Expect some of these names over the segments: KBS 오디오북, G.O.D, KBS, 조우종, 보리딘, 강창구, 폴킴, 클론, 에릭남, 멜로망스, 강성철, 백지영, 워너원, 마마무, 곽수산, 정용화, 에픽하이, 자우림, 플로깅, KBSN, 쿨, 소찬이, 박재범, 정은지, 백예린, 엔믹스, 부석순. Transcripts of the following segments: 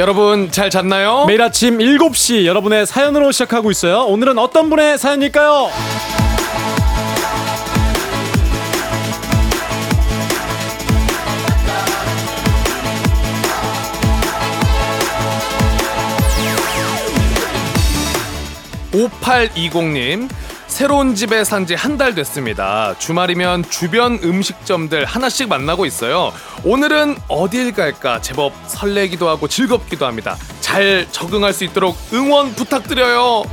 여러분 잘 잤나요? 매일 아침 7시 여러분의 사연으로 시작하고 있어요. 오늘은 어떤 분의 사연일까요? 5820님, 새로운 집에 산 지 한 달 됐습니다. 주말이면 주변 음식점들 하나씩 만나고 있어요. 오늘은 어딜 갈까 제법 설레기도 하고 즐겁기도 합니다. 잘 적응할 수 있도록 응원 부탁드려요.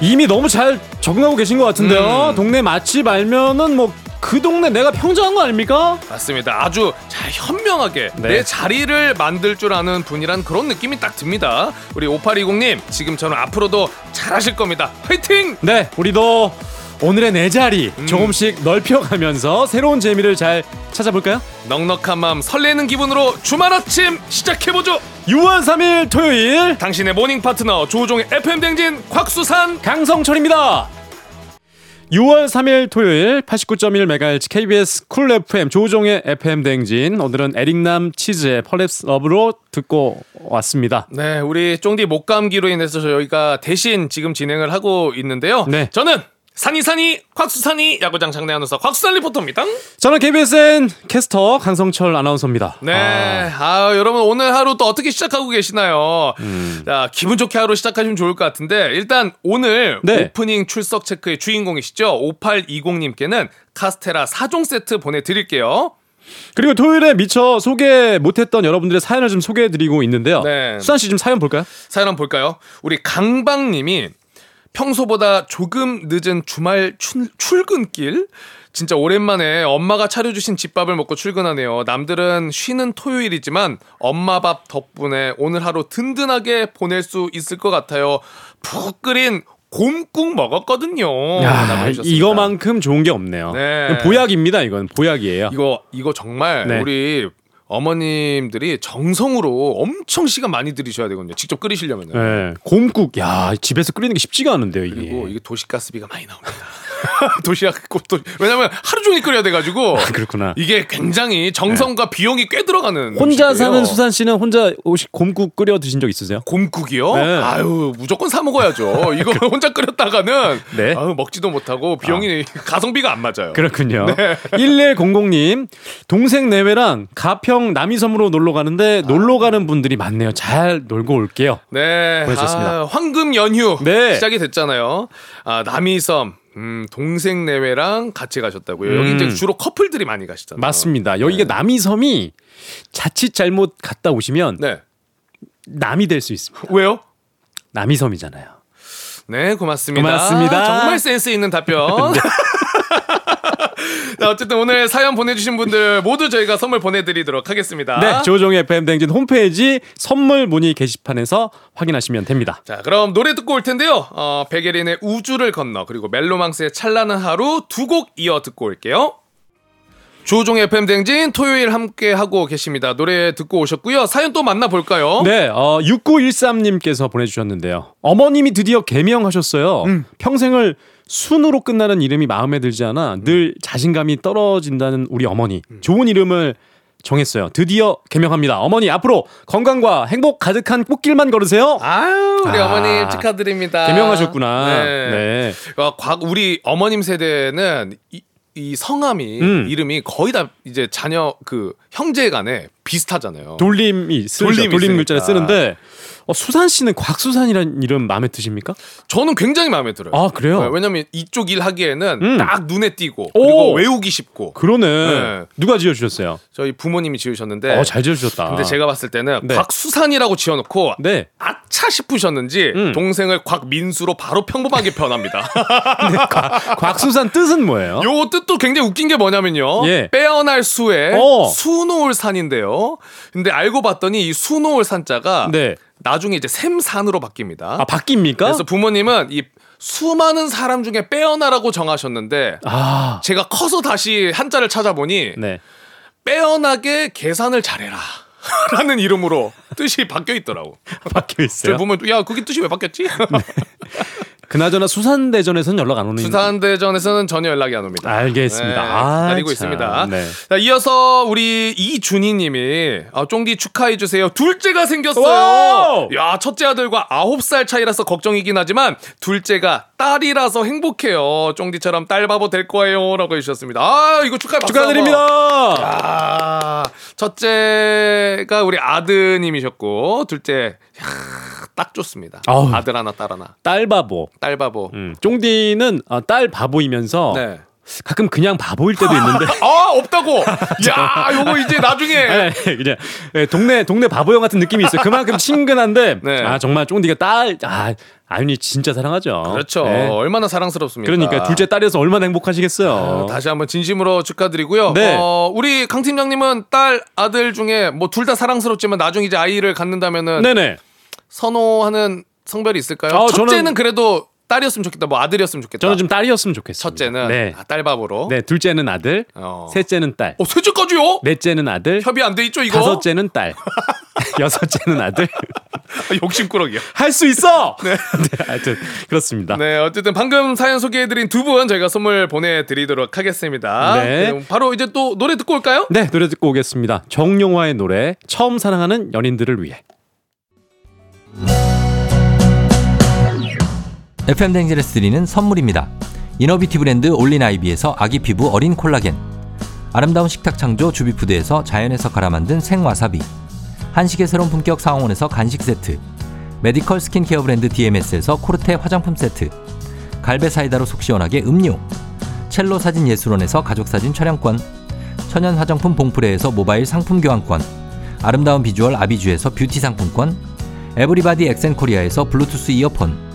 이미 너무 잘 적응하고 계신 것 같은데요. 동네 맛집 알면은 뭐 그 동네 내가 평정한 거 아닙니까? 맞습니다. 아주 잘 현명하게 내 자리를 만들 줄 아는 분이란 그런 느낌이 딱 듭니다. 우리 5820님, 지금처럼 앞으로도 잘하실 겁니다. 화이팅! 네, 우리도 오늘의 내 자리 조금씩 넓혀가면서 새로운 재미를 잘 찾아볼까요? 넉넉한 마음 설레는 기분으로 주말 아침 시작해보죠. 6월 3일 토요일, 당신의 모닝 파트너 조우종의 FM댕진 곽수산 강성철입니다. 6월 3일 토요일 89.1MHz KBS 쿨 FM 조우종의 FM 대행진, 오늘은 에릭남 치즈의 펄랩스 러브로 듣고 왔습니다. 네, 우리 쫑디 목감기로 인해서 저희가 대신 지금 진행을 하고 있는데요. 네. 저는 산이산이 곽수산이 야구장 장내 아나운서 곽수산 리포터입니다. 저는 KBSN 캐스터 강성철 아나운서입니다. 네, 여러분 오늘 하루 또 어떻게 시작하고 계시나요? 자, 기분 좋게 하루 시작하시면 좋을 것 같은데, 일단 오늘 오프닝 출석 체크의 주인공이시죠, 5820님께는 카스테라 4종 세트 보내드릴게요. 그리고 토요일에 미처 소개 못했던 여러분들의 사연을 좀 소개해드리고 있는데요. 네. 수산씨 좀 사연 볼까요? 사연 한번 볼까요? 우리 강방님이, 평소보다 조금 늦은 주말 출근길, 진짜 오랜만에 엄마가 차려주신 집밥을 먹고 출근하네요. 남들은 쉬는 토요일이지만 엄마 밥 덕분에 오늘 하루 든든하게 보낼 수 있을 것 같아요. 푹 끓인 곰국 먹었거든요. 야, 이거만큼 좋은 게 없네요. 네. 보약입니다. 이건 보약이에요. 이거 정말 우리 어머님들이 정성으로 엄청 시간 많이 들이셔야 되거든요. 직접 끓이시려면요. 네. 곰국, 야, 집에서 끓이는 게 쉽지가 않은데요. 이게. 그리고 이게 도시가스비가 많이 나옵니다. 왜냐면 하루 종일 끓여야 돼가지고. 아, 그렇구나. 이게 굉장히 정성과 비용이 꽤 들어가는. 혼자 음식이에요. 사는 수산 씨는 혼자 곰국 끓여 드신 적 있으세요? 곰국이요? 네. 아유, 무조건 사 먹어야죠. 이거 혼자 끓였다가는 아유, 먹지도 못하고 비용이 가성비가 안 맞아요. 그렇군요. 네. 1100님, 동생 내외랑 가평 남이섬으로 놀러 가는데 놀러 가는 분들이 많네요. 잘 놀고 올게요. 네, 보내주셨습니다. 황금 연휴 시작이 됐잖아요. 남이섬. 동생 내외랑 같이 가셨다고요. 여기 이제 주로 커플들이 많이 가시잖아요. 맞습니다. 여기가 남이섬이 자칫 잘못 갔다 오시면 남이 될 수 있습니다. 왜요? 남이섬이잖아요. 네, 고맙습니다. 고맙습니다. 정말 센스 있는 답변. 네. 어쨌든 오늘 사연 보내주신 분들 모두 저희가 선물 보내드리도록 하겠습니다. 네, 조종의 FM댕진 홈페이지 선물 문의 게시판에서 확인하시면 됩니다. 자, 그럼 노래 듣고 올 텐데요. 백예린의 우주를 건너, 그리고 멜로망스의 찬란한 하루, 두 곡 이어 듣고 올게요. 조종의 FM댕진 토요일 함께하고 계십니다. 노래 듣고 오셨고요. 사연 또 만나볼까요? 네, 6913님께서 보내주셨는데요. 어머님이 드디어 개명하셨어요. 평생을 순으로 끝나는 이름이 마음에 들지 않아 늘 자신감이 떨어진다는 우리 어머니, 좋은 이름을 정했어요. 드디어 개명합니다. 어머니, 앞으로 건강과 행복 가득한 꽃길만 걸으세요. 아유, 우리 어머님 축하드립니다. 개명하셨구나. 네. 우리 어머님 세대는 이 성함이 이름이 거의 다 이제 자녀 형제 간에 비슷하잖아요. 돌림 글자를 쓰는데, 수산 씨는 곽수산이라는 이름 마음에 드십니까? 저는 굉장히 마음에 들어요. 아, 그래요? 네, 왜냐면 이쪽 일 하기에는 딱 눈에 띄고, 그리고 외우기 쉽고. 그러네. 네. 누가 지어주셨어요? 저희 부모님이 지으셨는데. 잘 지어주셨다. 근데 제가 봤을 때는 곽수산이라고 지어놓고 아차 싶으셨는지 동생을 곽민수로 바로 평범하게 변합니다. 근데 곽수산 뜻은 뭐예요? 요 뜻도 굉장히 웃긴 게 뭐냐면요, 빼어날 수에 수놓을 산인데요. 근데 알고 봤더니 이 수놓을 산자가 나중에 이제 샘산으로 바뀝니다. 아, 바뀝니까? 그래서 부모님은 이 수많은 사람 중에 빼어나라고 정하셨는데, 제가 커서 다시 한자를 찾아보니 빼어나게 계산을 잘해라 라는 이름으로 뜻이 바뀌어 있더라고. 바뀌어 있어요? 보면, 야, 그게 뜻이 왜 바뀌었지? 그나저나 수산대전에서는 연락 안 오는. 수산대전에서는 전혀 연락이 안 옵니다. 알겠습니다. 네, 아, 기다리고 참, 있습니다. 네. 자, 이어서 우리 이준희님이 쫑디 축하해 주세요. 둘째가 생겼어요. 오! 야, 첫째 아들과 9살 차이라서 걱정이긴 하지만 둘째가 딸이라서 행복해요. 쫑디처럼 딸 바보 될 거예요라고 해주셨습니다. 아, 이거 축하 축하드립니다. 야, 첫째가 우리 아드님이셨고 둘째. 야, 딱 좋습니다. 어우. 아들 하나 딸 하나. 딸 바보. 딸 바보. 쫑디는 딸 바보이면서 네. 가끔 그냥 바보일 때도 있는데. 아, 없다고. 야, 요거 이제 나중에 네, 그냥 네, 동네 바보형 같은 느낌이 있어요. 그만큼 친근한데 네. 아, 정말 쫑디가 딸 아윤이 진짜 사랑하죠. 그렇죠. 네. 얼마나 사랑스럽습니까. 그러니까 둘째 딸이어서 얼마나 행복하시겠어요. 아, 다시 한번 진심으로 축하드리고요. 네. 우리 강 팀장님은 딸 아들 중에 뭐 둘 다 사랑스럽지만 나중에 이제 아이를 갖는다면은 네네. 선호하는 성별이 있을까요? 첫째는 그래도 딸이었으면 좋겠다. 뭐 아들이었으면 좋겠다. 저는 좀 딸이었으면 좋겠어요. 첫째는 네. 딸바보로. 네, 둘째는 아들. 셋째는 딸. 셋째까지요? 넷째는 아들. 협의 안 돼 있죠, 이거? 다섯째는 딸. 여섯째는 아들. 욕심꾸러기야. 할 수 있어. 네. 네, 하여튼 그렇습니다. 네, 어쨌든 방금 사연 소개해드린 두 분 저희가 선물 보내드리도록 하겠습니다. 네. 네, 바로 이제 또 노래 듣고 올까요? 네, 노래 듣고 오겠습니다. 정용화의 노래 처음 사랑하는 연인들을 위해. FM 댕지레스 드리는 선물입니다. 이너비티 브랜드 올린아이비에서 아기피부 어린 콜라겐, 아름다운 식탁 창조 주비푸드에서 자연에서 갈아 만든 생와사비, 한식의 새로운 품격 사홍원에서 간식 세트, 메디컬 스킨케어 브랜드 DMS에서 코르테 화장품 세트, 갈배 사이다로 속 시원하게 음료, 첼로 사진 예술원에서 가족사진 촬영권, 천연 화장품 봉프레에서 모바일 상품 교환권, 아름다운 비주얼 아비주에서 뷰티 상품권, 에브리바디 엑센코리아에서 블루투스 이어폰,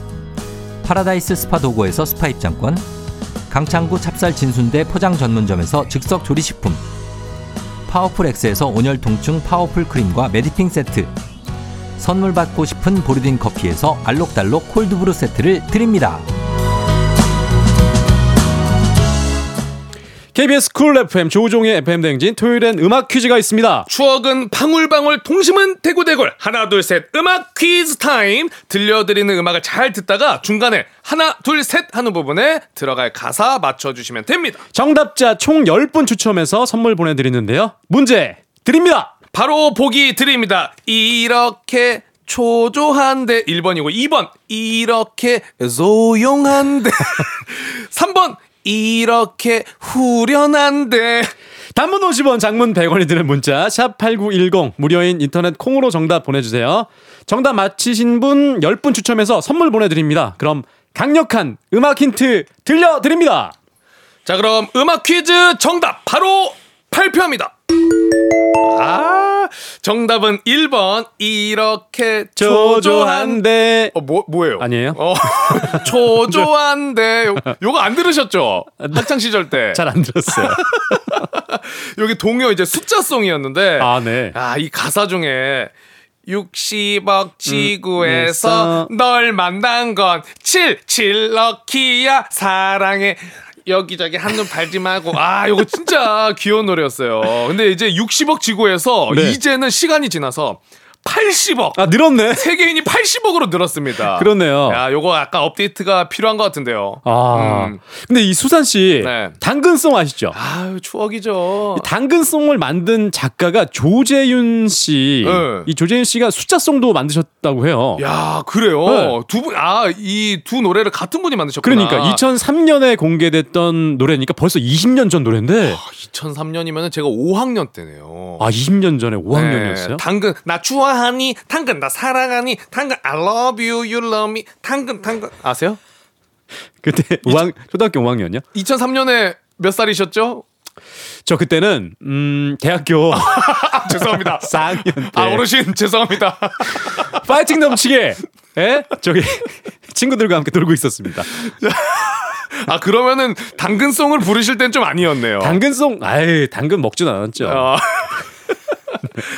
파라다이스 스파 도고에서 스파 입장권, 강창구 찹쌀 진순대 포장 전문점에서 즉석 조리식품, 파워풀 X에서 온열 통증 파워풀 크림과 메디핑 세트, 선물 받고 싶은 보리딘 커피에서 알록달록 콜드브루 세트를 드립니다. KBS 쿨 FM 조우종의 FM 대행진 토요일엔 음악 퀴즈가 있습니다. 추억은 방울방울 동심은 대구대굴. 하나 둘 셋 음악 퀴즈 타임. 들려드리는 음악을 잘 듣다가 중간에 하나 둘 셋 하는 부분에 들어갈 가사 맞춰주시면 됩니다. 정답자 총 10분 추첨해서 선물 보내드리는데요. 문제 드립니다. 바로 보기 드립니다. 이렇게 초조한데 1번이고 2번 이렇게 소용한데 3번 이렇게 후련한데. 단문 50원 장문 100원이 드는 문자 샵8910 무료인 인터넷 콩으로 정답 보내주세요. 정답 맞히신 분 10분 추첨해서 선물 보내드립니다. 그럼 강력한 음악 힌트 들려드립니다. 자, 그럼 음악 퀴즈 정답 바로 발표합니다. 정답은 1번 이렇게 초조한데. 뭐예요? 아니에요? 초조한데. 요거 안 들으셨죠? 학창 시절 때 잘 안 들었어요. 여기 동요 이제 숫자송이었는데 네. 이 가사 중에 60억 지구에서 널 만난 건 7 럭키야 사랑해. 여기저기 한눈 팔지 말고. 요거 진짜 귀여운 노래였어요. 근데 이제 60억 지구에서 네. 이제는 시간이 지나서 80억. 아, 늘었네. 세계인이 80억으로 늘었습니다. 그렇네요. 야, 요거 약간 업데이트가 필요한 것 같은데요. 아. 근데 이 수산 씨, 네. 당근송 아시죠? 아유, 추억이죠. 이 당근송을 만든 작가가 조재윤 씨. 네. 이 조재윤 씨가 숫자송도 만드셨다고 해요. 야, 그래요? 네. 두 분, 아, 이 두 노래를 같은 분이 만드셨구나. 그러니까 2003년에 공개됐던 노래니까 벌써 20년 전 노래인데. 아, 2003년이면 제가 5학년 때네요. 아, 20년 전에 5학년이었어요? 네. 당근, 나 추억 하니 당근 나 사랑하니 당근 I love you you love me 당근 아세요? 그때 초등학교 5학년이요? 2003년에 몇 살이셨죠? 저 그때는 대학교 죄송합니다 4학년 때. 아 어르신 죄송합니다. 파이팅 넘치게 에? 저기 친구들과 함께 놀고 있었습니다. 아 그러면은 당근송을 부르실 땐 좀 아니었네요. 당근송 아예 당근 먹진 않았죠.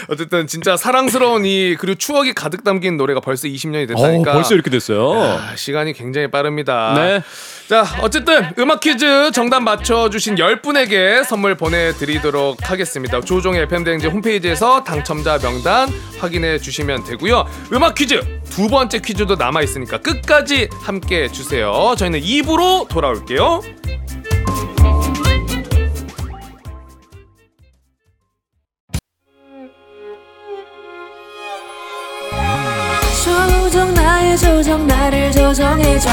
어쨌든 진짜 사랑스러운 이 그리고 추억이 가득 담긴 노래가 벌써 20년이 됐다니까. 오, 벌써 이렇게 됐어요. 야, 시간이 굉장히 빠릅니다. 네. 자 어쨌든 음악 퀴즈 정답 맞춰주신 10분에게 선물 보내드리도록 하겠습니다. 조종의 FM대행진 홈페이지에서 당첨자 명단 확인해 주시면 되고요. 음악 퀴즈 두 번째 퀴즈도 남아있으니까 끝까지 함께 해주세요. 저희는 2부로 돌아올게요. 조우종 나의 조정 나를 조정해줘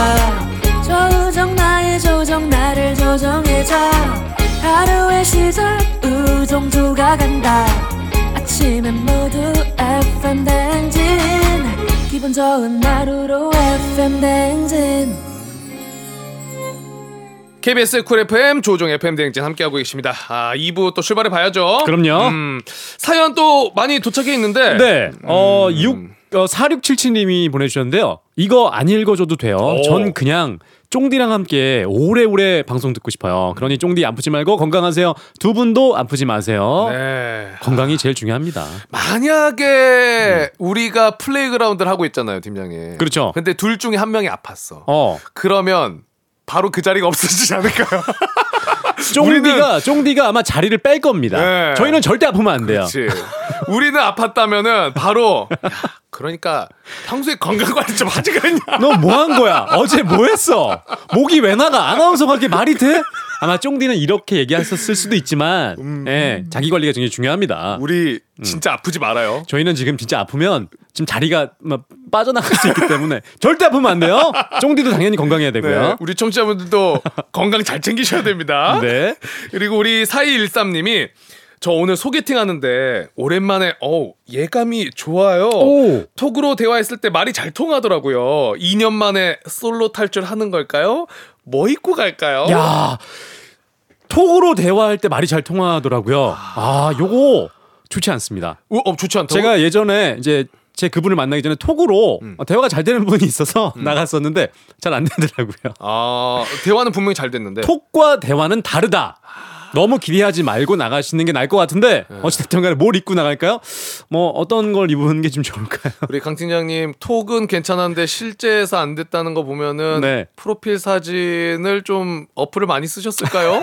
조우종 나의 조정 나를 조정해줘 하루의 시절 우종 두가 간다 아침엔 모두 FM 댕진 기분 좋은 하루로 FM 댕진 KBS 쿨 FM 조종 FM 대행진 함께하고 계십니다. 아 2부 또 출발해 봐야죠. 그럼요. 사연 또 많이 도착해 있는데. 네. 4677님이 보내주셨는데요. 이거 안 읽어줘도 돼요. 오. 전 그냥 쫑디랑 함께 오래오래 방송 듣고 싶어요. 그러니 쫑디 아프지 말고 건강하세요. 두 분도 아프지 마세요. 네. 건강이 제일 중요합니다. 만약에 우리가 플레이그라운드를 하고 있잖아요, 팀장님. 그렇죠. 근데 둘 중에 한 명이 아팠어. 그러면 바로 그 자리가 없어지지 않을까요? 쫑디가 아마 자리를 뺄 겁니다. 네. 저희는 절대 아프면 안 돼요. 그렇지. 우리는 아팠다면은 바로 야, 그러니까 평소에 건강관리 좀 하지 그랬냐? 너 뭐 한 거야? 어제 뭐 했어? 목이 왜 나가? 아나운서가 그렇게 말이 돼? 아마 쫑디는 이렇게 얘기했었을 수도 있지만 예, 자기 관리가 굉장히 중요합니다. 우리 진짜 아프지 말아요. 저희는 지금 진짜 아프면 지금 자리가 막 빠져나갈 수 있기 때문에 절대 아프면 안 돼요. 쫑디도 당연히 건강해야 되고요. 네, 우리 청취자분들도 건강 잘 챙기셔야 됩니다. 네. 그리고 우리 4213님이 저 오늘 소개팅 하는데 오랜만에 예감이 좋아요. 오. 톡으로 대화했을 때 말이 잘 통하더라고요. 2년 만에 솔로 탈출하는 걸까요? 뭐 입고 갈까요? 야, 톡으로 대화할 때 말이 잘 통하더라고요. 아, 요거 좋지 않습니다. 좋지 않다고? 제가 예전에 이제 제 그분을 만나기 전에 톡으로 대화가 잘 되는 분이 있어서 나갔었는데 잘 안 되더라고요. 아, 대화는 분명히 잘 됐는데 톡과 대화는 다르다. 너무 기대하지 말고 나가시는 게 나을 것 같은데 어쨌든 간에 뭘 입고 나갈까요? 뭐 어떤 걸 입는 게 좀 좋을까요? 우리 강 팀장님 톡은 괜찮은데 실제에서 안 됐다는 거 보면은 네. 프로필 사진을 좀 어플을 많이 쓰셨을까요?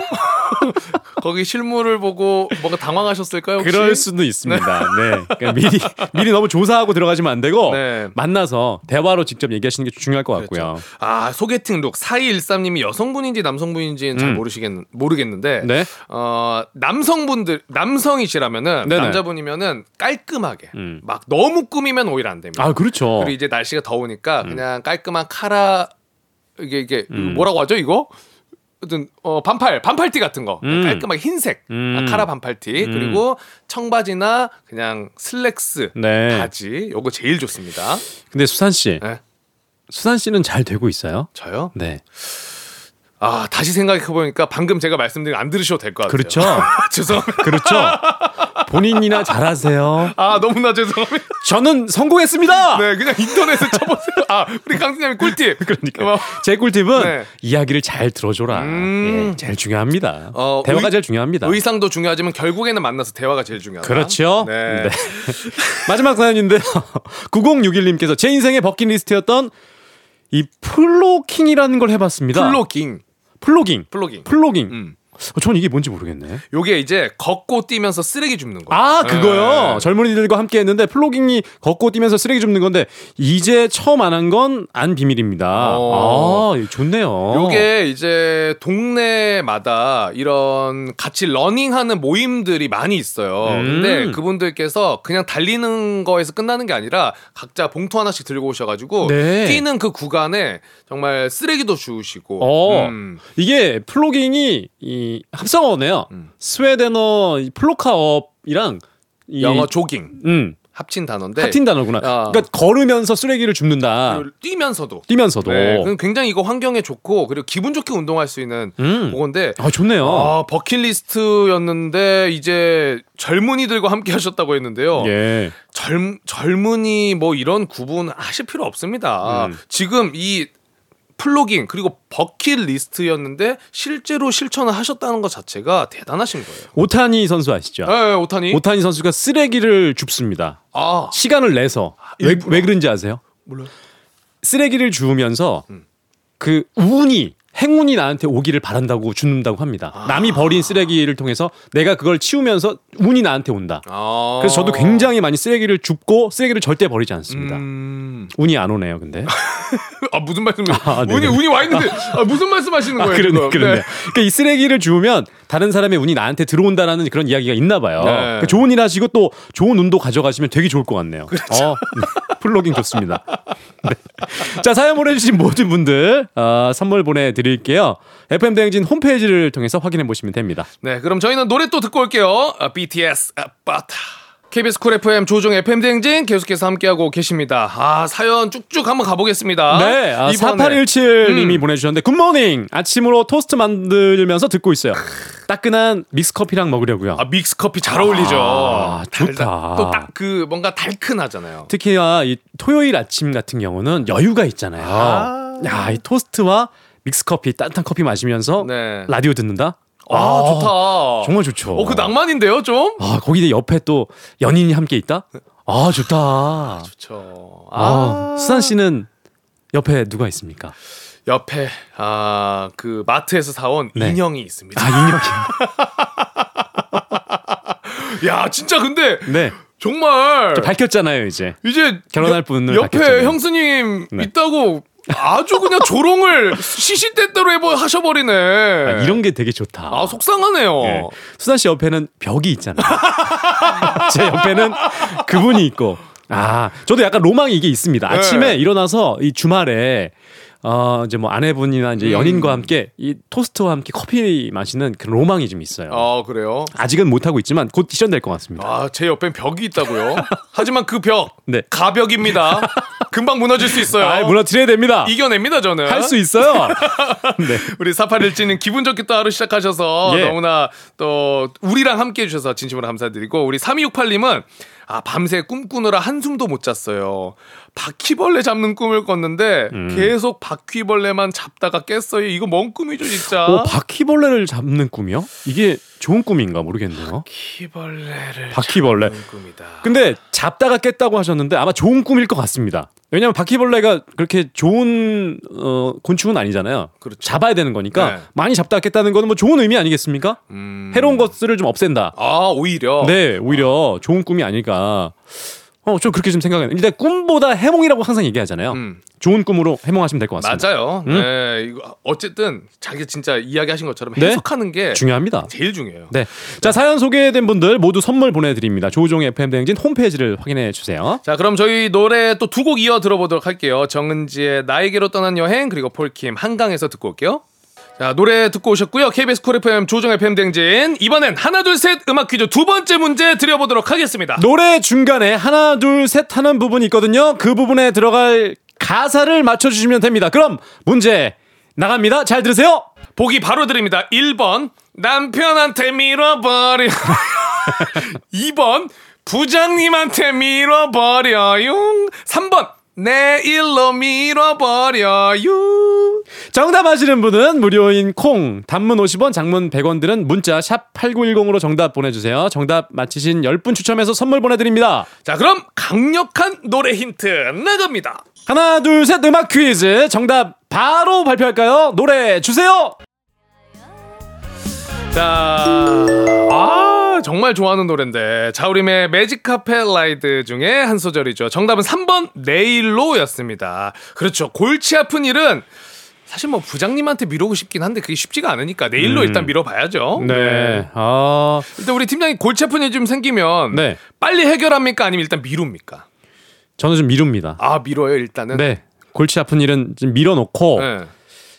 거기 실물을 보고 뭔가 당황하셨을까요? 혹시? 그럴 수도 있습니다. 네, 그러니까 미리 너무 조사하고 들어가시면 안 되고 네. 만나서 대화로 직접 얘기하시는 게 중요할 것 같고요. 그렇죠. 아 소개팅 룩 4213님이 여성분인지 남성분인지는 잘 모르겠는데 네? 남성이시라면은 네네. 남자분이면은 깔끔하게 막 너무 꾸미면 오히려 안 됩니다. 아 그렇죠. 그리고 이제 날씨가 더우니까 그냥 깔끔한 카라 이게 뭐라고 하죠 이거? 어떤 반팔티 같은 거 깔끔하게 흰색 카라 반팔티 그리고 청바지나 그냥 슬랙스 네. 바지 요거 제일 좋습니다. 근데 수산 씨, 네. 수산 씨는 잘 되고 있어요? 저요? 네. 아 다시 생각해 보니까 방금 제가 말씀드린 거 안 들으셔도 될 것 같아요. 그렇죠. 죄송합니다. 그렇죠. 본인이나 잘하세요. 아 너무나 죄송합니다. 저는 성공했습니다. 네, 그냥 인터넷에 쳐보세요. 아 우리 강수님이 꿀팁. 그러니까 제 꿀팁은 네. 이야기를 잘 들어줘라. 예, 제일 중요합니다. 대화가 제일 중요합니다. 의상도 중요하지만 결국에는 만나서 대화가 제일 중요하다. 그렇죠. 네. 네. 마지막 사연인데요. 9061님께서 제 인생의 버킷리스트였던 이 플로깅이라는 걸 해봤습니다. 플로깅. 전 이게 뭔지 모르겠네. 요게 이제 걷고 뛰면서 쓰레기 줍는 거예요. 아, 그거요? 네. 젊은이들과 함께 했는데 플로깅이 걷고 뛰면서 쓰레기 줍는 건데 이제 처음 안 한 건 안 비밀입니다. 아, 좋네요. 요게 이제 동네마다 이런 같이 러닝하는 모임들이 많이 있어요. 근데 그분들께서 그냥 달리는 거에서 끝나는 게 아니라 각자 봉투 하나씩 들고 오셔가지고 네. 뛰는 그 구간에 정말 쓰레기도 주우시고 이게 플로깅이 이 합성어네요. 스웨덴어 플로카업이랑 영어 조깅 합친 단어인데 합친 단어구나. 그러니까 걸으면서 쓰레기를 줍는다. 뛰면서도. 네, 굉장히 이거 환경에 좋고 그리고 기분 좋게 운동할 수 있는 그건데. 아 좋네요. 아, 버킷리스트였는데 이제 젊은이들과 함께 하셨다고 했는데요. 예. 젊은이 뭐 이런 구분 하실 필요 없습니다. 지금 이 플로깅 그리고 버킷리스트였는데 실제로 실천을 하셨다는 것 자체가 대단하신 거예요. 오타니 선수 아시죠? 네, 오타니 선수가 쓰레기를 줍습니다. 아. 시간을 내서. 왜 그런지 아세요? 몰라요. 쓰레기를 주우면서 그 운이 행운이 나한테 오기를 바란다고 줍는다고 합니다. 아. 남이 버린 쓰레기를 통해서 내가 그걸 치우면서 운이 나한테 온다. 아. 그래서 저도 굉장히 많이 쓰레기를 줍고 쓰레기를 절대 버리지 않습니다. 운이 안 오네요, 근데. 아 무슨 말씀이세요? 아, 운이 와 있는데 아, 무슨 말씀하시는 거예요? 아, 그러네. 네. 그러니까 이 쓰레기를 주우면 다른 사람의 운이 나한테 들어온다라는 그런 이야기가 있나 봐요. 네. 그러니까 좋은 일 하시고 또 좋은 운도 가져가시면 되게 좋을 것 같네요. 그렇죠. 플로깅 좋습니다. 네. 자 사연 보내주신 모든 분들 선물 보내드릴게요. FM 대행진 홈페이지를 통해서 확인해 보시면 됩니다. 네, 그럼 저희는 노래 또 듣고 올게요. BTS 아빠타. KBS 쿨 FM 조종 FM 대행진 계속해서 함께하고 계십니다. 아 사연 쭉쭉 한번 가보겠습니다. 네, 4817님이 보내주셨는데 굿모닝 아침으로 토스트 만들면서 듣고 있어요. 따끈한 믹스커피랑 먹으려고요. 아 믹스커피 잘 어울리죠. 아, 좋다. 또 딱 그 뭔가 달큰하잖아요. 특히나 이 토요일 아침 같은 경우는 여유가 있잖아요. 아. 야, 이 토스트와 믹스커피 따뜻한 커피 마시면서 네. 라디오 듣는다. 아, 좋다. 정말 좋죠. 그 낭만인데요, 좀? 아, 거기 옆에 또 연인이 함께 있다? 아, 좋다. 아, 좋죠. 수산 씨는 옆에 누가 있습니까? 옆에, 그 마트에서 사온 네. 인형이 있습니다. 아, 인형이. 야, 진짜 근데. 네. 정말. 밝혔잖아요, 이제. 이제. 결혼할 분을. 옆에 밝혔잖아요. 형수님 네. 있다고. 아주 그냥 조롱을 시시때때로 하셔버리네. 아, 이런 게 되게 좋다. 아 속상하네요. 네. 수산 씨 옆에는 벽이 있잖아요. 제 옆에는 그분이 있고. 아 저도 약간 로망이 이게 있습니다. 아침에 네. 일어나서 이 주말에 이제 뭐 아내분이나 이제 연인과 함께 이 토스트와 함께 커피 마시는 그런 로망이 좀 있어요. 아 그래요? 아직은 못 하고 있지만 곧 실현될 것 같습니다. 아 제 옆엔 벽이 있다고요? 하지만 그 벽 네. 가벽입니다. 금방 무너질 수 있어요. 아, 무너뜨려야 됩니다. 이겨냅니다, 저는. 할 수 있어요. 네. 우리 4817님 기분 좋게 또 하루 시작하셔서 예. 너무나 또 우리랑 함께 해주셔서 진심으로 감사드리고 우리 3268님은 밤새 꿈꾸느라 한숨도 못 잤어요. 바퀴벌레 잡는 꿈을 꿨는데 계속 바퀴벌레만 잡다가 깼어요. 이거 뭔 꿈이죠, 진짜? 바퀴벌레를 잡는 꿈이요? 이게 좋은 꿈인가 모르겠네요. 바퀴벌레. 잡는 꿈이다. 근데 잡다가 깼다고 하셨는데 아마 좋은 꿈일 것 같습니다. 왜냐하면 바퀴벌레가 그렇게 좋은 곤충은 아니잖아요. 그렇죠. 잡아야 되는 거니까 네. 많이 잡다 깼다는 거는 뭐 좋은 의미 아니겠습니까? 해로운 것들을 좀 없앤다. 아 오히려. 네, 오히려 좋은 꿈이 아닐까. 좀 그렇게 좀 생각해요. 일단 꿈보다 해몽이라고 항상 얘기하잖아요. 좋은 꿈으로 해몽하시면 될 것 같습니다. 맞아요. 네, 이거 어쨌든 자기가 진짜 이야기하신 것처럼 해석하는 네? 게 중요합니다. 제일 중요해요. 네. 자 사연 소개된 분들 모두 선물 보내드립니다. 조우종 FM 대행진 홈페이지를 확인해 주세요. 자 그럼 저희 노래 또 두 곡 이어 들어보도록 할게요. 정은지의 나에게로 떠난 여행 그리고 폴킴 한강에서 듣고 올게요. 자 노래 듣고 오셨고요. KBS 쿨 FM 조종 FM 댕진 이번엔 하나 둘 셋 음악 퀴즈 두 번째 문제 드려보도록 하겠습니다. 노래 중간에 하나 둘 셋 하는 부분이 있거든요. 그 부분에 들어갈 가사를 맞춰주시면 됩니다. 그럼 문제 나갑니다. 잘 들으세요. 보기 바로 드립니다. 1번 남편한테 밀어버려 2번 부장님한테 밀어버려요 3번 내일로 밀어버려요. 정답 아시는 분은 무료인 콩 단문 50원 장문 100원들은 문자 샵 8910으로 정답 보내주세요. 정답 맞히신 10분 추첨해서 선물 보내드립니다. 자 그럼 강력한 노래 힌트 나갑니다. 하나 둘 셋 음악 퀴즈 정답 바로 발표할까요? 노래 주세요. 자, 아 정말 좋아하는 노래인데 자우림의 매직 카펫 라이드 중에 한 소절이죠. 정답은 3번 내일로였습니다. 그렇죠. 골치 아픈 일은 사실 뭐 부장님한테 미루고 싶긴 한데 그게 쉽지가 않으니까 내일로 일단 미뤄봐야죠. 네. 아 일단 우리 팀장님 골치 아픈 일 좀 생기면 네. 빨리 해결합니까? 아니면 일단 미룹니까? 저는 좀 미룹니다. 아 미뤄요 일단은. 네. 골치 아픈 일은 좀 미뤄놓고 네.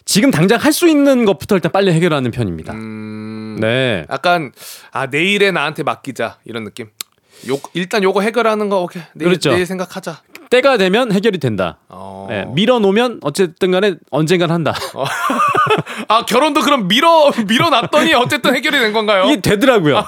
지금 당장 할 수 있는 것부터 일단 빨리 해결하는 편입니다. 네. 약간 아 내일에 나한테 맡기자 이런 느낌. 요 일단 요거 해결하는 거 오케이. 내일, 그렇죠. 내일 생각하자. 때가 되면 해결이 된다. 네, 밀어놓으면 어쨌든 간에 언젠간 한다. 아 결혼도 그럼 밀어놨더니 어쨌든 해결이 된 건가요? 이게 되더라고요.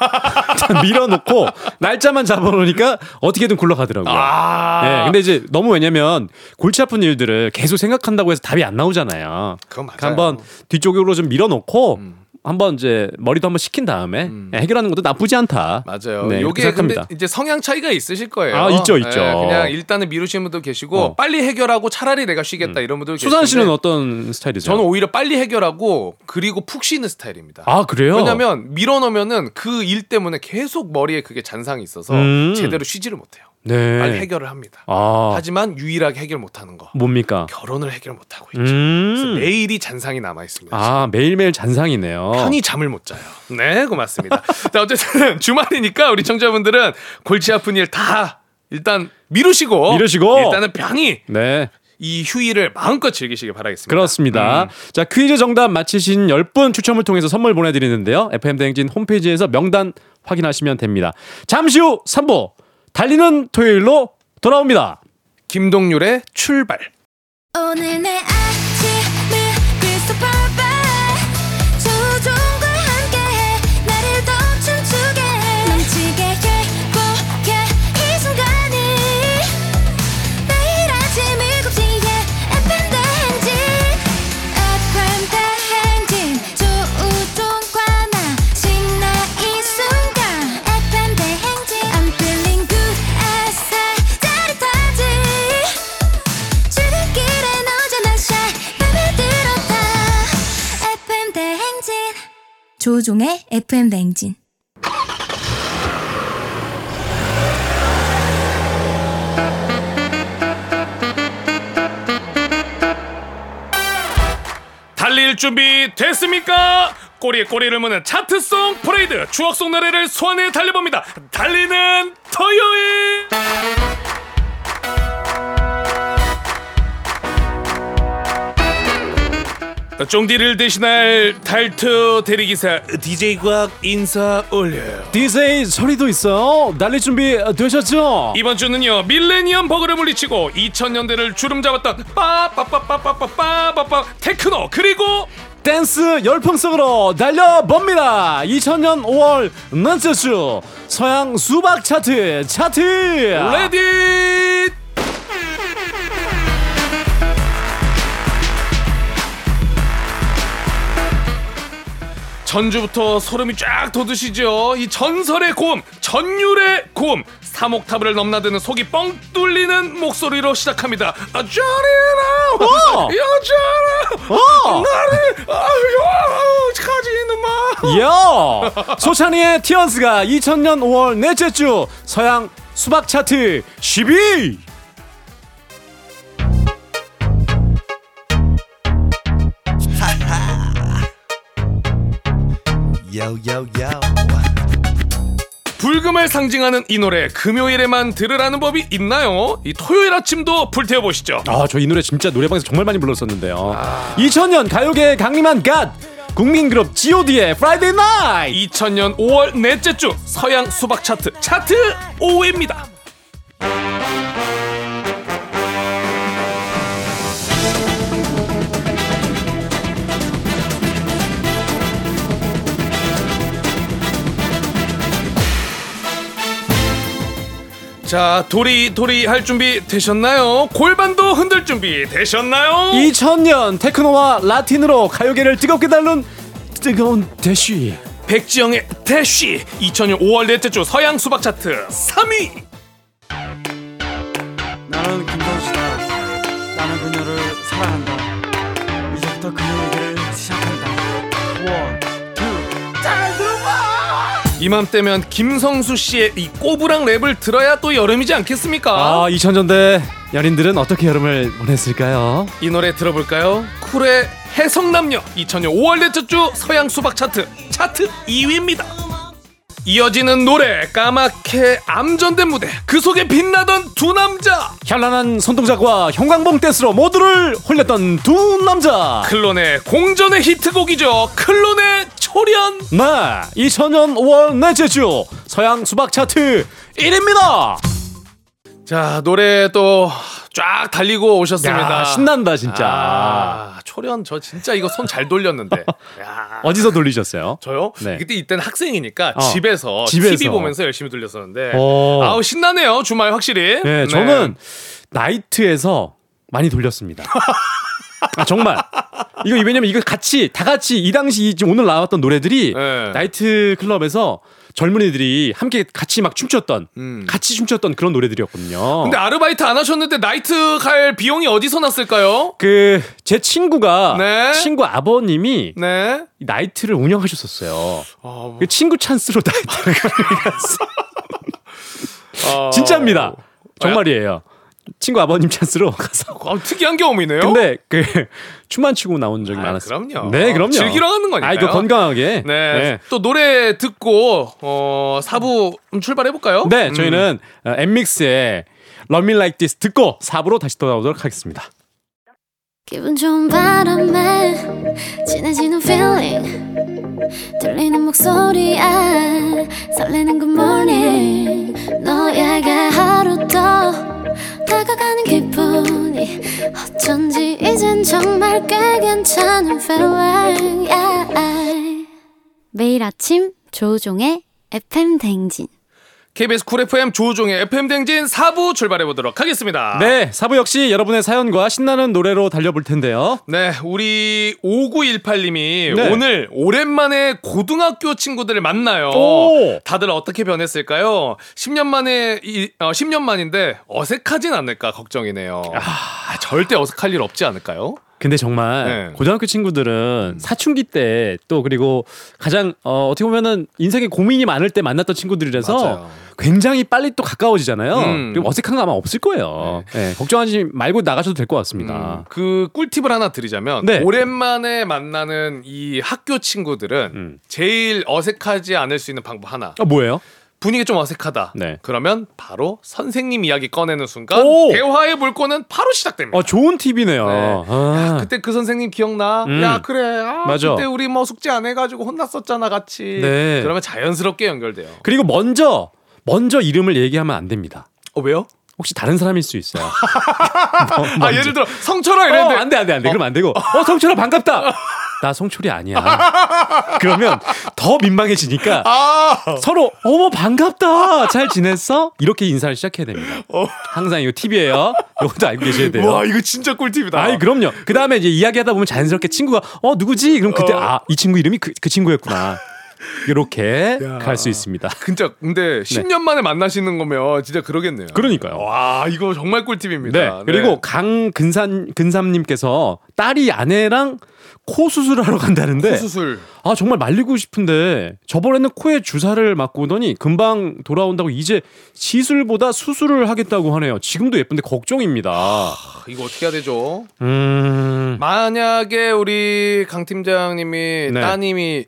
밀어놓고 날짜만 잡아놓으니까 어떻게든 굴러가더라고요. 아~ 네, 근데 이제 너무 왜냐면 골치 아픈 일들을 계속 생각한다고 해서 답이 안 나오잖아요. 그건 맞아요. 한번 뒤쪽으로 좀 밀어놓고 한번 이제 머리도 한번 식힌 다음에 해결하는 것도 나쁘지 않다. 맞아요. 네, 요게 근데 이제 성향 차이가 있으실 거예요. 아 있죠, 있죠. 네, 그냥 일단은 미루시는 분도 계시고 빨리 해결하고 차라리 내가 쉬겠다 이런 분들 계시고. 수산 씨는 어떤 스타일이죠? 저는 오히려 빨리 해결하고 그리고 푹 쉬는 스타일입니다. 아 그래요? 왜냐하면 밀어놓으면은 그 일 때문에 계속 머리에 그게 잔상이 있어서 제대로 쉬지를 못해요. 네. 빨리 해결을 합니다. 아. 하지만 유일하게 해결 못하는 거 뭡니까? 결혼을 해결 못하고 있죠. 그래서 매일이 잔상이 남아있습니다. 아 매일매일 잔상이네요. 편히 잠을 못 자요. 네 고맙습니다. 자 어쨌든 주말이니까 우리 청자분들은 골치 아픈 일 다 일단 미루시고 일단은 편히 네. 이 휴일을 마음껏 즐기시길 바라겠습니다. 그렇습니다. 자 퀴즈 정답 맞히신 10분 추첨을 통해서 선물 보내드리는데요. FM대행진 홈페이지에서 명단 확인하시면 됩니다. 잠시 후 3부 달리는 토요일로 돌아옵니다. 김동률의 출발. 오늘 내 아침을 비서 봐봐. 조우종과 함께해 나를 더 춤추게 해. 넘치게 행복해 이 순간이. 매일 아침 7시에 FM 대행진 조우종과 나 신나 이 순간. FM 대행진 I'm feeling good. 조우종의 FM 냉진. 달릴 준비 됐습니까? 꼬리에 꼬리를 무는 차트송 프레이드 추억 속 노래를 소환해 달려봅니다. 달리는 토요일. 쫑디를 대신할 탈트 대리기사 DJ 곽 인사 올려요. DJ 소리도 있어. 달릴 준비 되셨죠? 이번 주는요 밀레니엄 버그를 물리치고 2000년대를 주름 잡았던 빠빠빠빠빠빠빠빠 테크노 그리고 댄스 열풍 속으로 달려봅니다. 2000년 5월 넌센스 서양 수박 차트 레디. 전주부터 소름이 쫙 돋으시죠. 이 전설의 고음, 전율의 고음, 3옥타브를 넘나드는 속이 뻥 뚫리는 목소리로 시작합니다. 아저리나, 여자라, 나를 아유 가지는 마. 소찬이의 티언스가 2000년 5월 넷째 주 서양 수박 차트 10위. 불금을 상징하는 이 노래 금요일에만 들으라는 법이 있나요? 이 토요일 아침도 불태워보시죠. 아, 저 이 노래 진짜 노래방에서 정말 많이 불렀었는데요. 2000년 가요계의 강림한 갓 국민그룹 G.O.D의 프라이데이 나잇. 2000년 5월 넷째 주 서양 수박 차트 5위입니다. 자 도리도리 할 준비 되셨나요? 골반도 흔들 준비 되셨나요? 2000년 테크노와 라틴으로 가요계를 뜨겁게 달군 뜨거운 대쉬 백지영의 대쉬. 2000년 5월 넷째 주 서양 수박 차트 3위. 나는 김선수다. 나는 그녀를 사랑한다. 이제부터 그녀의 길을 시작한다. 1, 2, 짠! 이맘때면 김성수 씨의 이 꼬부랑 랩을 들어야 또 여름이지 않겠습니까? 아, 2000년대 연인들은 어떻게 여름을 보냈을까요? 이 노래 들어볼까요? 쿨의 해성남녀 2000년 5월 넷째 주 서양 수박 차트 차트 2위입니다. 이어지는 노래 까맣게 암전된 무대 그 속에 빛나던 두 남자 현란한 손동작과 형광봉 댄스로 모두를 홀렸던 두 남자 클론의 공전의 히트곡이죠. 클론의 초련. 네, 2000년 5월 넷째 주 서양 수박 차트 1위입니다. 자, 노래 또 쫙 달리고 오셨습니다. 야, 신난다 진짜. 아, 초련 저 진짜 이거 손 잘 돌렸는데. 야. 어디서 돌리셨어요? 저요? 네. 이때는 학생이니까 집에서 TV 보면서 열심히 돌렸었는데 오. 아우 신나네요. 주말 확실히. 네, 저는 나이트에서 많이 돌렸습니다. 아, 정말. 이거 왜냐면 이거 같이 다 같이 이 당시 오늘 나왔던 노래들이 네. 나이트 클럽에서 젊은이들이 함께 같이 막 춤췄던 그런 노래들이었거든요. 근데 아르바이트 안 하셨는데 나이트 갈 비용이 어디서 났을까요? 그 제 친구가 네. 친구 아버님이 네. 나이트를 운영하셨었어요. 뭐. 그 친구 찬스로 나이트를 갔어요. 진짜입니다. 정말이에요. 친구 아버님 찬스로 가서 특이한 경험이네요. 근데 그 춤만 추고 나온 적이 많았어요. 그럼요. 네, 그럼요. 즐기러 가는 거니까요. 아, 이거 건강하게. 네. 네. 또 노래 듣고 4부 출발해 볼까요? 네, 저희는 엔믹스의 Love Me Like This 듣고 4부로 다시 돌아오도록 하겠습니다. 기분 좋은 바람에 진해지는 feeling 들리는 목소리에 설레는 good morning 너에게 하루 더 다가가는 기분이 어쩐지 이젠 정말 꽤 괜찮은 feeling yeah. 매일 아침 조우종의 FM 댕진 KBS 쿨 FM 조우종의 FM 댕진 4부 출발해보도록 하겠습니다. 네, 4부 역시 여러분의 사연과 신나는 노래로 달려볼 텐데요. 네, 우리 5918님이 네. 오늘 오랜만에 고등학교 친구들을 만나요. 오! 다들 어떻게 변했을까요? 10년 만인데 어색하진 않을까 걱정이네요. 아, 절대 어색할 일 없지 않을까요? 근데 정말 네. 고등학교 친구들은 사춘기 때 또 그리고 가장 어떻게 보면은 인생에 고민이 많을 때 만났던 친구들이라서 맞아요. 굉장히 빨리 또 가까워지잖아요. 그리고 어색한 거 아마 없을 거예요. 네. 네, 걱정하지 말고 나가셔도 될 것 같습니다. 그 꿀팁을 하나 드리자면 네. 오랜만에 만나는 이 학교 친구들은 제일 어색하지 않을 수 있는 방법 하나. 뭐예요? 분위기 좀 어색하다. 네. 그러면 바로 선생님 이야기 꺼내는 순간 오! 대화의 물꼬는 바로 시작됩니다. 아, 좋은 팁이네요. 네. 아. 야, 그때 그 선생님 기억나? 야 그래. 아, 맞아. 그때 우리 뭐 숙제 안 해가지고 혼났었잖아 같이. 네. 그러면 자연스럽게 연결돼요. 그리고 먼저 이름을 얘기하면 안 됩니다. 왜요? 혹시 다른 사람일 수 있어요. 아, 예를 들어 성철아 이랬는데 안 돼. 그러면 안 되고 성철아 반갑다. 나 성철이 아니야. 그러면 더 민망해지니까 서로 어머 반갑다. 잘 지냈어? 이렇게 인사를 시작해야 됩니다. 항상 이거 팁이에요. 이것도 알고 계셔야 돼요. 와, 이거 진짜 꿀팁이다. 아이, 그럼요. 그 다음에 이제 이야기하다 보면 자연스럽게 친구가 누구지? 그럼 그때 이 친구 이름이 그 친구였구나. 이렇게 갈 수 있습니다. 진짜 근데 10년 만에 만나시는 거면 진짜 그러겠네요. 그러니까요. 와, 이거 정말 꿀팁입니다. 네. 그리고 강근삼님께서 딸이 아내랑 코 수술을 하러 간다는데. 코 수술. 아, 정말 말리고 싶은데 저번에는 코에 주사를 맞고 오더니 금방 돌아온다고 이제 시술보다 수술을 하겠다고 하네요. 지금도 예쁜데 걱정입니다. 아, 이거 어떻게 해야 되죠? 만약에 우리 강 팀장님이 따님이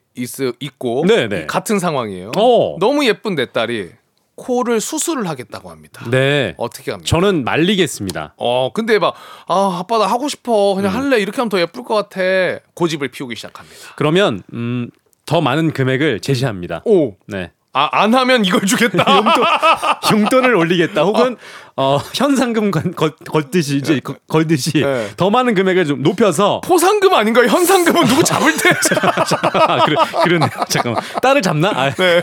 있고 네네. 같은 상황이에요. 너무 예쁜 내 딸이 코를 수술을 하겠다고 합니다. 네, 어떻게 합니까? 저는 말리겠습니다. 근데 막 아빠 나 하고 싶어 그냥 할래 이렇게 하면 더 예쁠 것 같아 고집을 피우기 시작합니다. 그러면 더 많은 금액을 제시합니다. 오, 네. 아, 안 하면 이걸 주겠다. 용돈을 올리겠다. 혹은 현상금 걸듯이 이제 걸듯이 더 많은 금액을 좀 높여서 포상금 아닌가요? 현상금은 누구 잡을 때? 그러네. 잠깐만. 딸을 잡나? 네.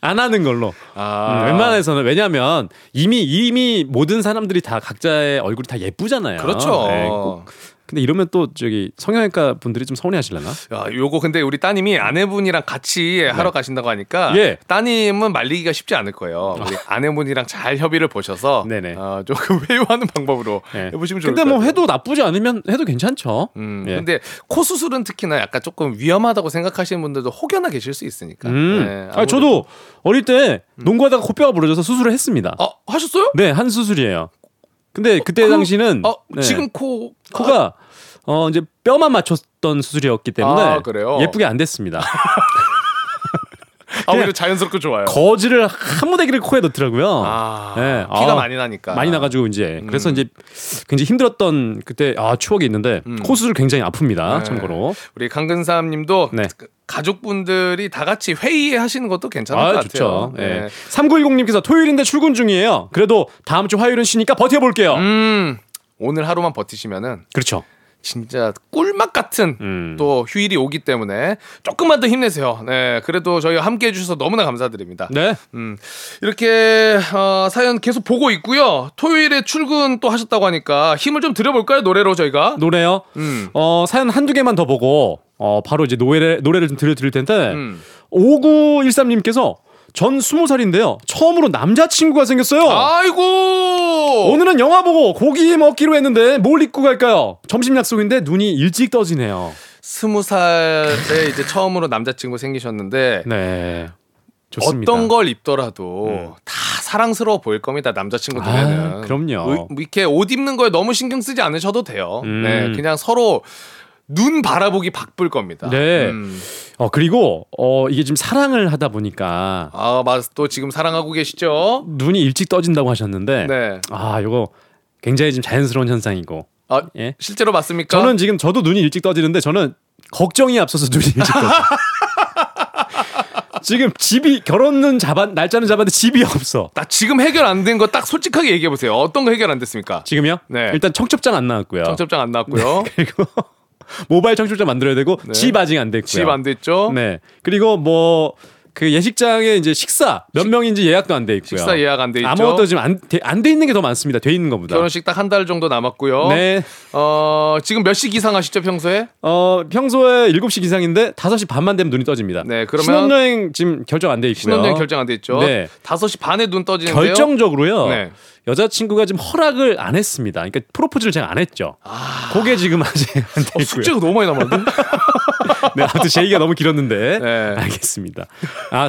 안 하는 걸로. 웬만해서는 왜냐하면 이미 모든 사람들이 다 각자의 얼굴이 다 예쁘잖아요. 그렇죠. 네, 근데 이러면 또 저기 성형외과 분들이 좀 서운해하실라나? 야, 요거 근데 우리 따님이 아내분이랑 같이 하러 가신다고 하니까 예. 따님은 말리기가 쉽지 않을 거예요. 우리 아내분이랑 잘 협의를 보셔서 조금 회유하는 방법으로 해보시면 좋을 것 같아요. 근데 뭐 해도 나쁘지 않으면 해도 괜찮죠. 예. 근데 코 수술은 특히나 약간 조금 위험하다고 생각하시는 분들도 혹여나 계실 수 있으니까. 네, 아니, 저도 어릴 때 농구하다가 코뼈가 부러져서 수술을 했습니다. 아, 하셨어요? 네, 한 수술이에요. 근데 그때 당시는 네. 지금 코가 이제 뼈만 맞췄던 수술이었기 때문에 예쁘게 안 됐습니다. 아무래도 자연스럽고 좋아요. 거즈를 한 무더기를 코에 넣더라고요. 네. 피가 많이 나니까 많이 나가지고 이제 그래서 이제 굉장히 힘들었던 그때 추억이 있는데 코 수술 굉장히 아픕니다. 네. 참고로 우리 강근삼님도. 네. 가족분들이 다 같이 회의하시는 것도 괜찮을 것 같아요. 네. 3910님께서 토요일인데 출근 중이에요. 그래도 다음 주 화요일은 쉬니까 버텨볼게요. 오늘 하루만 버티시면은 그렇죠. 진짜 꿀맛 같은 또 휴일이 오기 때문에 조금만 더 힘내세요. 네, 그래도 저희와 함께 해주셔서 너무나 감사드립니다. 네, 이렇게 사연 계속 보고 있고요. 토요일에 출근 또 하셨다고 하니까 힘을 좀 드려볼까요? 노래로 저희가 노래요. 사연 한두 개만 더 보고 바로 이제 노래를 좀 들려드릴 텐데 5913님께서 전 20살인데요. 처음으로 남자친구가 생겼어요. 아이고! 오늘은 영화 보고 고기 먹기로 했는데 뭘 입고 갈까요? 점심 약속인데 눈이 일찍 떠지네요. 20살에 이제 처음으로 남자친구 생기셨는데 네. 좋습니다. 어떤 걸 입더라도 다 사랑스러워 보일 겁니다. 남자친구들에는. 그럼요. 이렇게 옷 입는 거에 너무 신경 쓰지 않으셔도 돼요. 네, 그냥 서로 눈 바라보기 바쁠 겁니다. 네. 그리고 이게 지금 사랑을 하다 보니까 맞아. 또 지금 사랑하고 계시죠? 눈이 일찍 떠진다고 하셨는데 네. 요거 굉장히 지금 자연스러운 현상이고. 예? 실제로 맞습니까? 저는 지금 저도 눈이 일찍 떠지는데 저는 걱정이 앞서서 눈이 일찍 떠져. 지금 집이 날짜는 잡았는데 집이 없어. 나 지금 해결 안 된 거 딱 솔직하게 얘기해 보세요. 어떤 거 해결 안 됐습니까? 지금요? 네. 일단 청첩장 안 나왔고요. 네, 그리고 모바일 청첩장 만들어야 되고 네. 집 아직 안 됐고요. 집 안 됐죠. 네. 그리고 뭐 그 예식장에 이제 식사 몇 명인지 예약도 안 돼 있고요. 식사 예약 안 돼 있죠. 아무것도 지금 안 돼 있는 게 더 많습니다. 돼 있는 것보다. 결혼식 딱 한 달 정도 남았고요. 네. 지금 몇 시 기상 하시죠 평소에? 평소에 7시 기상인데 5시 반만 되면 눈이 떠집니다. 네. 그러면 신혼여행 지금 결정 안 돼 있고요. 신혼여행 결정 안 돼 있죠. 네. 5시 반에 눈 떠지는데요. 결정적으로요. 네. 여자친구가 지금 허락을 안 했습니다. 그러니까 프로포즈를 제가 안 했죠. 그게 지금 아직 안 되고요. 숙제가 너무 많이 남았는데? 네, 아무튼 제 얘기가 너무 길었는데 네. 알겠습니다.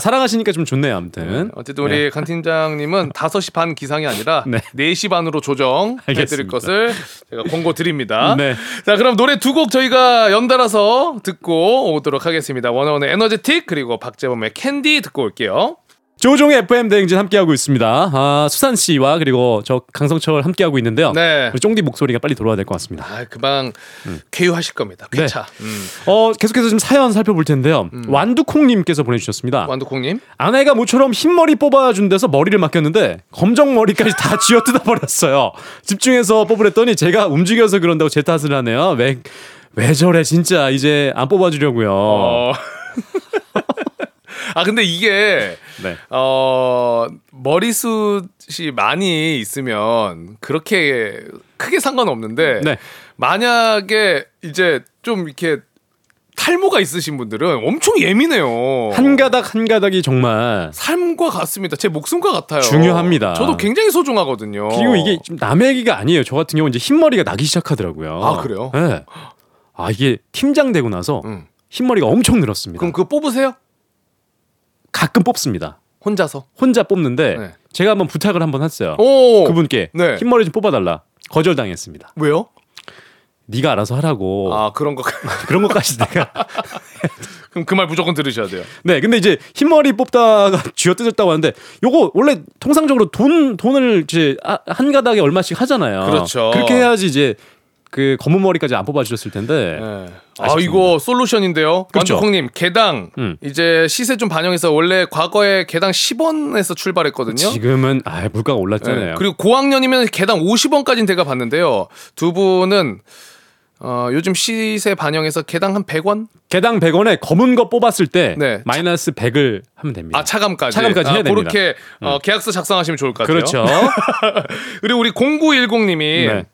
사랑하시니까 좀 좋네요. 아무튼 어쨌든 우리 네. 강 팀장님은 5시 반 기상이 아니라 네. 4시 반으로 조정해드릴 것을 제가 권고드립니다. 네. 자, 그럼 노래 두 곡 저희가 연달아서 듣고 오도록 하겠습니다. 워너원의 에너제틱 그리고 박재범의 캔디 듣고 올게요. 조종의 FM 대행진 함께하고 있습니다. 수산 씨와 그리고 저 강성철 함께하고 있는데요. 네. 우리 쫑디 목소리가 빨리 돌아와야 될 것 같습니다. 금방 쾌유하실 겁니다. 쾌차. 네. 계속해서 좀 사연 살펴볼 텐데요. 완두콩님께서 보내주셨습니다. 완두콩님. 아내가 모처럼 흰머리 뽑아준대서 머리를 맡겼는데 검정머리까지 다 쥐어뜯어 버렸어요. 집중해서 뽑으랬더니 제가 움직여서 그런다고 제 탓을 하네요. 왜 저래 진짜. 이제 안 뽑아주려고요. 근데 이게 네. 머리숱이 많이 있으면 그렇게 크게 상관없는데 네. 만약에 이제 좀 이렇게 탈모가 있으신 분들은 엄청 예민해요. 한 가닥 한 가닥이 정말 삶과 같습니다. 제 목숨과 같아요. 중요합니다. 저도 굉장히 소중하거든요. 그리고 이게 좀 남의 얘기가 아니에요. 저 같은 경우는 이제 흰머리가 나기 시작하더라고요. 그래요? 네. 이게 팀장 되고 나서 흰머리가 엄청 늘었습니다. 그럼 그거 뽑으세요? 가끔 뽑습니다. 혼자 뽑는데 네. 제가 한번 부탁을 한번 했어요. 그분께 네. 흰머리 좀 뽑아달라. 거절당했습니다. 왜요? 네가 알아서 하라고. 그런 것 그런 것까지 내가. 그럼 그 말 무조건 들으셔야 돼요. 네, 근데 이제 흰머리 뽑다가 쥐어뜯었다고 하는데 요거 원래 통상적으로 돈을 이제 한 가닥에 얼마씩 하잖아요. 그렇죠. 그렇게 해야지 이제. 그 검은 머리까지 안 뽑아주셨을 텐데. 네. 이거 솔루션인데요. 그렇죠. 완두콩님 개당 이제 시세 좀 반영해서 원래 과거에 개당 10원에서 출발했거든요. 지금은 물가가 올랐잖아요. 네. 그리고 고학년이면 개당 50원까지는 제가 봤는데요. 두 분은 요즘 시세 반영해서 개당 한 100원? 개당 100원에 검은 거 뽑았을 때 네. 마이너스 100을 하면 됩니다. 차감까지 해야 됩니다. 그렇게 계약서 작성하시면 좋을 것 같아요. 그렇죠. 그리고 우리 0910님이 네.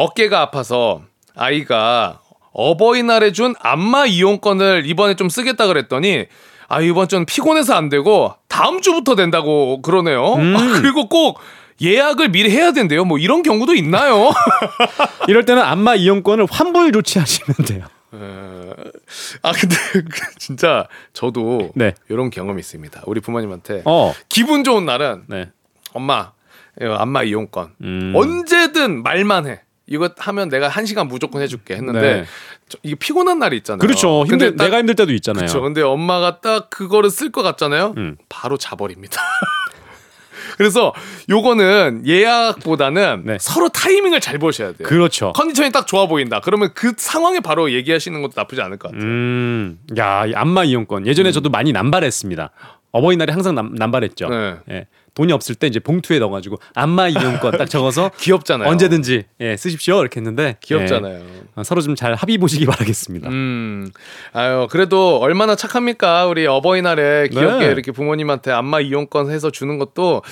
어깨가 아파서 아이가 어버이날에 준 안마 이용권을 이번에 좀 쓰겠다 그랬더니 아 이번 좀 피곤해서 안 되고 다음 주부터 된다고 그러네요. 아, 그리고 꼭 예약을 미리 해야 된대요. 뭐 이런 경우도 있나요? 이럴 때는 안마 이용권을 환불 조치하시면 돼요. 아 근데 진짜 저도 네. 이런 경험이 있습니다. 우리 부모님한테 기분 좋은 날은 네. 엄마 안마 이용권 언제든 말만 해. 이거 하면 내가 1시간 무조건 해줄게 했는데 네. 이게 피곤한 날이 있잖아요. 그렇죠. 근데 내가 힘들 때도 있잖아요. 그렇죠. 근데 엄마가 딱 그거를 쓸 것 같잖아요. 바로 자버립니다. 그래서 요거는 예약보다는 네. 서로 타이밍을 잘 보셔야 돼요. 그렇죠. 컨디션이 딱 좋아 보인다. 그러면 그 상황에 바로 얘기하시는 것도 나쁘지 않을 것 같아요. 야, 안마 이용권. 예전에 저도 많이 남발했습니다. 어버이날에 항상 남발했죠. 네. 예. 돈이 없을 때 이제 봉투에 넣어가지고 안마 이용권 딱 적어서 귀엽잖아요. 언제든지 예, 쓰십시오 이렇게 했는데 귀엽잖아요. 예, 서로 좀 잘 합의 보시기 바라겠습니다. 아유 그래도 얼마나 착합니까 우리 어버이날에 귀엽게 네. 이렇게 부모님한테 안마 이용권 해서 주는 것도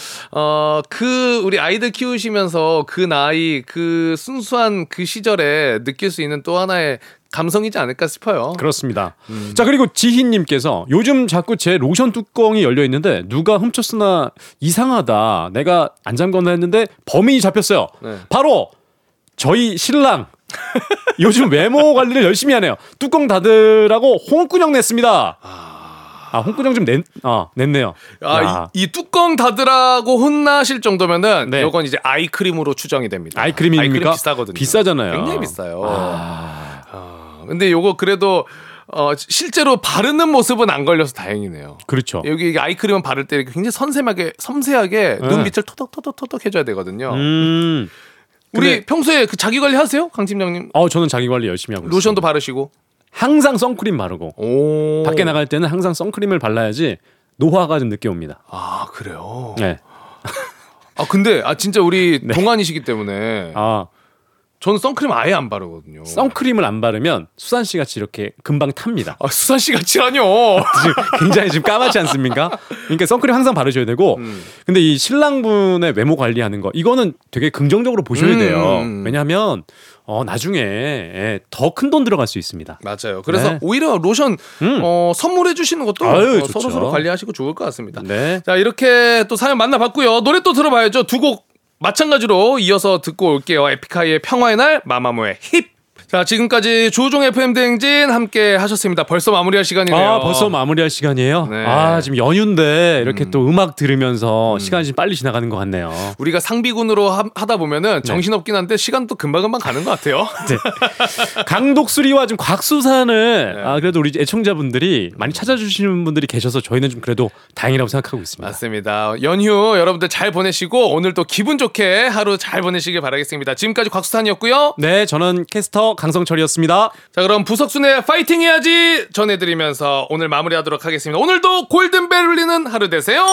그 우리 아이들 키우시면서 그 나이 그 순수한 그 시절에 느낄 수 있는 또 하나의 감성이지 않을까 싶어요. 그렇습니다. 자 그리고 지희님께서 요즘 자꾸 제 로션 뚜껑이 열려 있는데 누가 훔쳤으나 이상하다. 내가 안 잠궜나 했는데 범인이 잡혔어요. 네. 바로 저희 신랑. 요즘 외모 관리를 열심히 하네요. 뚜껑 닫으라고 홍구녕 냈습니다. 아 홍구녕 좀 냈네요. 아, 이 뚜껑 닫으라고 혼나실 정도면은 네. 이건 이제 아이크림으로 추정이 됩니다. 아이크림입니까? 아이크림 비싸거든요. 비싸잖아요. 굉장히 비싸요. 근데 요거 그래도 실제로 바르는 모습은 안 걸려서 다행이네요. 그렇죠. 여기 아이크림은 바를 때 굉장히 섬세하게 네. 눈빛을 토닥토닥 해줘야 되거든요. 우리 평소에 그 자기 관리 하세요, 강 팀장님? 저는 자기 관리 열심히 하고 있어요. 로션도 바르시고 항상 선크림 바르고 오. 밖에 나갈 때는 항상 선크림을 발라야지 노화가 좀 늦게 옵니다. 아 그래요? 네. 근데 진짜 우리 네. 동안이시기 때문에 저는 선크림 아예 안 바르거든요. 선크림을 안 바르면 수산 씨 같이 이렇게 금방 탑니다. 수산 씨 같이라뇨. 굉장히 지금 까맣지 않습니까? 그러니까 선크림 항상 바르셔야 되고 근데 이 신랑분의 외모 관리하는 거 이거는 되게 긍정적으로 보셔야 돼요. 왜냐하면 나중에 더 큰 돈 들어갈 수 있습니다. 맞아요. 그래서 네. 오히려 로션 선물해 주시는 것도 서로서로 관리하시고 좋을 것 같습니다. 네. 자 이렇게 또 사연 만나봤고요. 노래 또 들어봐야죠. 두 곡 마찬가지로 이어서 듣고 올게요. 에픽하이의 평화의 날, 마마무의 힙. 자, 지금까지 조우종 FM 대행진 함께 하셨습니다. 벌써 마무리할 시간이네요. 벌써 마무리할 시간이에요? 네. 지금 연휴인데 이렇게 또 음악 들으면서 시간이 좀 빨리 지나가는 것 같네요. 우리가 상비군으로 하다 보면은 정신없긴 한데 시간도 금방금방 가는 것 같아요. 네. 강독수리와 좀 곽수산을 네. 그래도 우리 애청자분들이 많이 찾아주시는 분들이 계셔서 저희는 좀 그래도 다행이라고 생각하고 있습니다. 맞습니다. 연휴 여러분들 잘 보내시고 오늘 또 기분 좋게 하루 잘 보내시길 바라겠습니다. 지금까지 곽수산이었고요. 네, 저는 캐스터 강성철이었습니다. 자 그럼 부석순의 파이팅 해야지 전해드리면서 오늘 마무리하도록 하겠습니다. 오늘도 골든벨 울리는 하루 되세요.